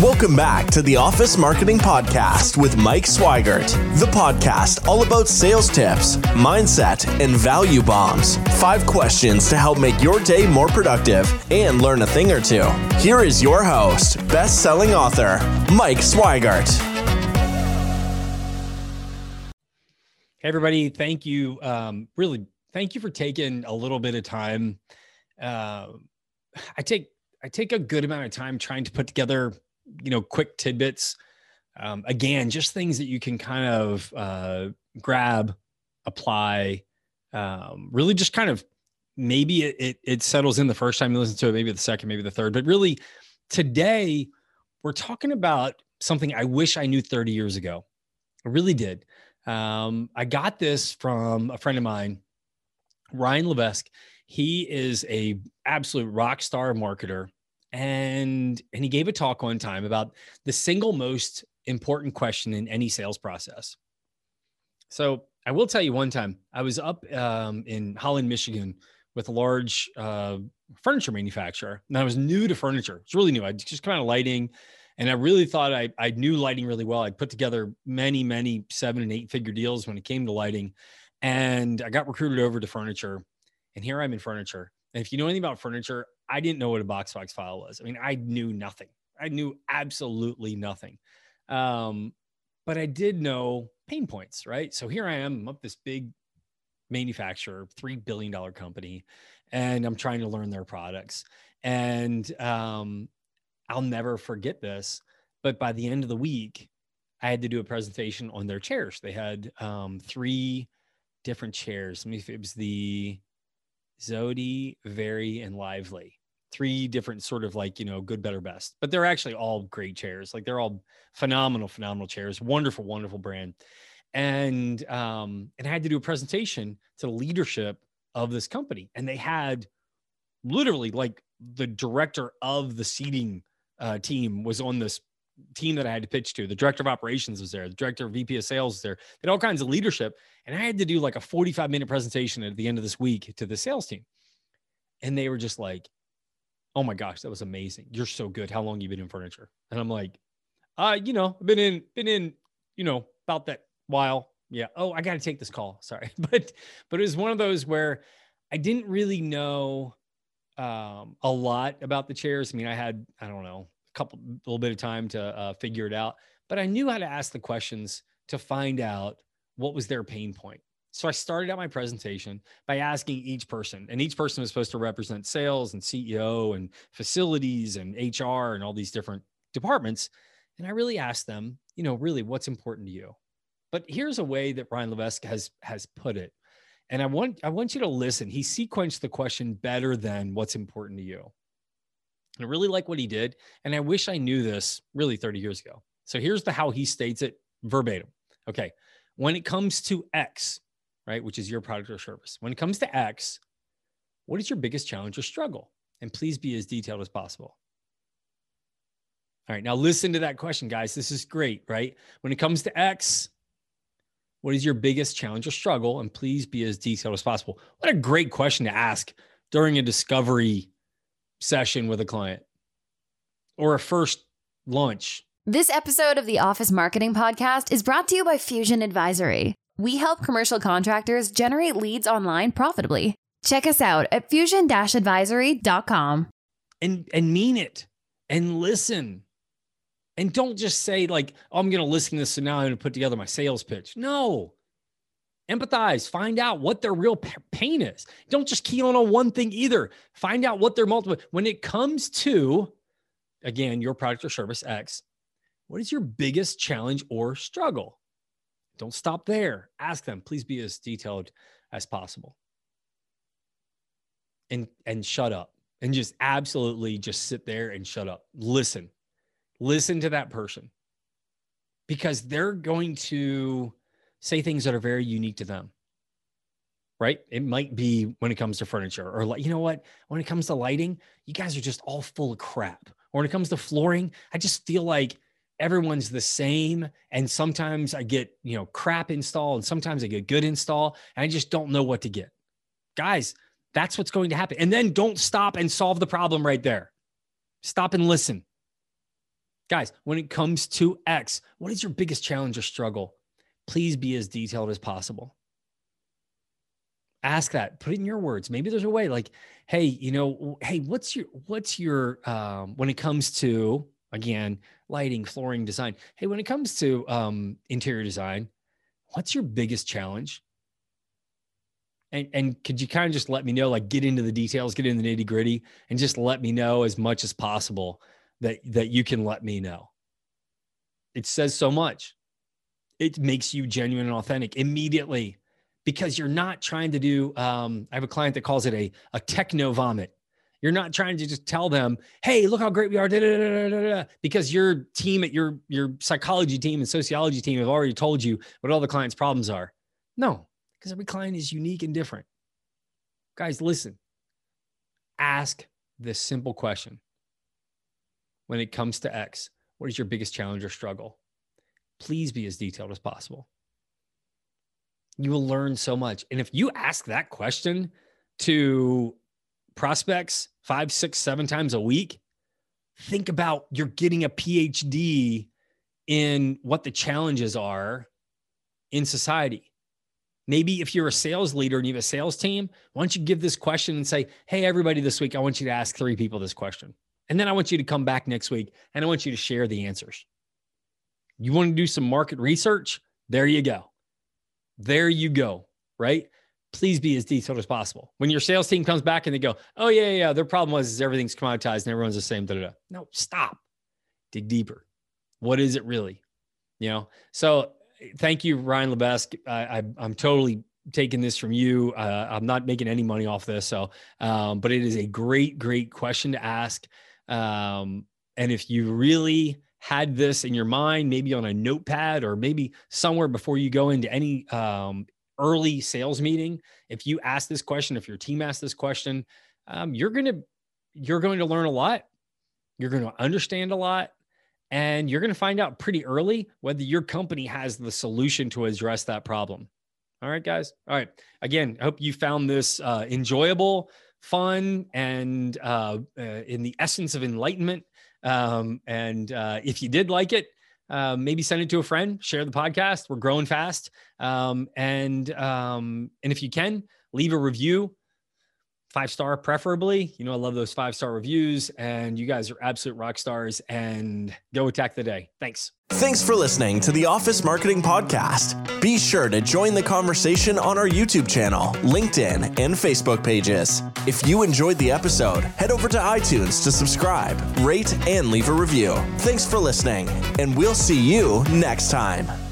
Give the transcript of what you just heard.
Welcome back to the Office Marketing Podcast with Mike Swigert, the podcast all about sales tips, mindset, and value bombs. 5 questions to help make your day more productive and learn a thing or two. Here is your host, best-selling author, Mike Swigert. Hey, everybody. Thank you. Really, thank you for taking a little bit of time. I take a good amount of time trying to put together, quick tidbits. Again, just things that you can kind of grab, apply, really just kind of maybe it settles in the first time you listen to it, maybe the second, maybe the third. But really today we're talking about something I wish I knew 30 years ago. I really did. I got this from a friend of mine, Ryan Levesque. He is a absolute rock star marketer, and he gave a talk one time about the single most important question in any sales process. So I will tell you, one time I was up in Holland, Michigan, with a large furniture manufacturer, and I was new to furniture. It's really new. I'd just come out of lighting, and I really thought I knew lighting really well. I'd put together many 7- and 8-figure deals when it came to lighting, and I got recruited over to furniture. And here I'm in furniture. And if you know anything about furniture, I didn't know what a box file was. I mean, I knew nothing. I knew absolutely nothing. But I did know pain points, right? So here I am, I'm up this big manufacturer, $3 billion company, and I'm trying to learn their products. And I'll never forget this, but by the end of the week, I had to do a presentation on their chairs. They had 3 different chairs. Let me, it was the Zody, Very, and Lively. 3 different sort of like, good, better, best. But they're actually all great chairs. Like they're all phenomenal chairs. Wonderful, wonderful brand. And I had to do a presentation to the leadership of this company. And they had literally like the director of the seating team was on this team that I had to pitch to. The director of operations was there. The director of VP of sales was there. They had all kinds of leadership. And I had to do like a 45-minute presentation at the end of this week to the sales team. And they were just like, oh my gosh, that was amazing. You're so good. How long have you been in furniture? And I'm like, I've been in, about that while. Yeah. Oh, I got to take this call. Sorry. But it was one of those where I didn't really know a lot about the chairs. I mean, I had, little bit of time to figure it out, but I knew how to ask the questions to find out what was their pain point. So I started out my presentation by asking each person, and each person was supposed to represent sales and CEO and facilities and HR and all these different departments. And I really asked them, really what's important to you. But here's a way that Ryan Levesque has put it. And I want you to listen. He sequenced the question better than what's important to you. And I really like what he did. And I wish I knew this really 30 years ago. So here's how he states it verbatim. Okay. When it comes to X, right, which is your product or service, when it comes to X, what is your biggest challenge or struggle? And please be as detailed as possible. All right. Now listen to that question, guys. This is great, right? When it comes to X, what is your biggest challenge or struggle? And please be as detailed as possible. What a great question to ask during a discovery session with a client or a first lunch. This episode of the Office Marketing Podcast is brought to you by Fusion Advisory. We help commercial contractors generate leads online profitably. Check us out at fusion-advisory.com. And mean it and listen. And don't just say like, oh, I'm going to listen to this, so now I'm going to put together my sales pitch. No. Empathize, find out what their real pain is. Don't just key on one thing either. Find out what their multiple, when it comes to, again, your product or service X, what is your biggest challenge or struggle? Don't stop there. Ask them, please be as detailed as possible. And shut up and just absolutely just sit there and shut up. Listen to that person, because they're going to say things that are very unique to them, right? It might be when it comes to furniture or like, when it comes to lighting, you guys are just all full of crap. Or when it comes to flooring, I just feel like everyone's the same. And sometimes I get, crap install, and sometimes I get good install, and I just don't know what to get. Guys, that's what's going to happen. And then don't stop and solve the problem right there. Stop and listen. Guys, when it comes to X, what is your biggest challenge or struggle? Please be as detailed as possible. Ask that, put it in your words. Maybe there's a way like, hey, you know, hey, what's your, when it comes to, again, lighting, flooring, design. Hey, when it comes to interior design, what's your biggest challenge? And could you kind of just let me know, like get into the details, get into the nitty gritty, and just let me know as much as possible that you can let me know. It says so much. It makes you genuine and authentic immediately because you're not trying to do, I have a client that calls it a techno vomit. You're not trying to just tell them, hey, look how great we are, da, da, da, da, da, because your team at your psychology team and sociology team have already told you what all the client's problems are. No, because every client is unique and different. Guys, listen, ask this simple question. When it comes to X, what is your biggest challenge or struggle? Please be as detailed as possible. You will learn so much. And if you ask that question to prospects 5, 6, 7 times a week, think about you're getting a PhD in what the challenges are in society. Maybe if you're a sales leader and you have a sales team, why don't you give this question and say, hey, everybody this week, I want you to ask 3 people this question. And then I want you to come back next week and I want you to share the answers. You want to do some market research? There you go. There you go, right? Please be as detailed as possible. When your sales team comes back and they go, oh, yeah, their problem is everything's commoditized and everyone's the same. Da-da-da. No, stop. Dig deeper. What is it really? You know? So thank you, Ryan Levesque. I'm totally taking this from you. I'm not making any money off this. So, but it is a great, great question to ask. And if you really had this in your mind, maybe on a notepad or maybe somewhere before you go into any early sales meeting, if you ask this question, if your team asks this question, you're going to learn a lot. You're going to understand a lot, and you're going to find out pretty early whether your company has the solution to address that problem. All right, guys. All right. Again, I hope you found this enjoyable, fun, and in the essence of enlightenment. And if you did like it, maybe send it to a friend, share the podcast. We're growing fast. And if you can, leave a review, 5-star preferably. You know, I love those 5-star reviews, and you guys are absolute rock stars, and go attack the day. Thanks. Thanks for listening to the Office Marketing Podcast. Be sure to join the conversation on our YouTube channel, LinkedIn, and Facebook pages. If you enjoyed the episode, head over to iTunes to subscribe, rate, and leave a review. Thanks for listening, and we'll see you next time.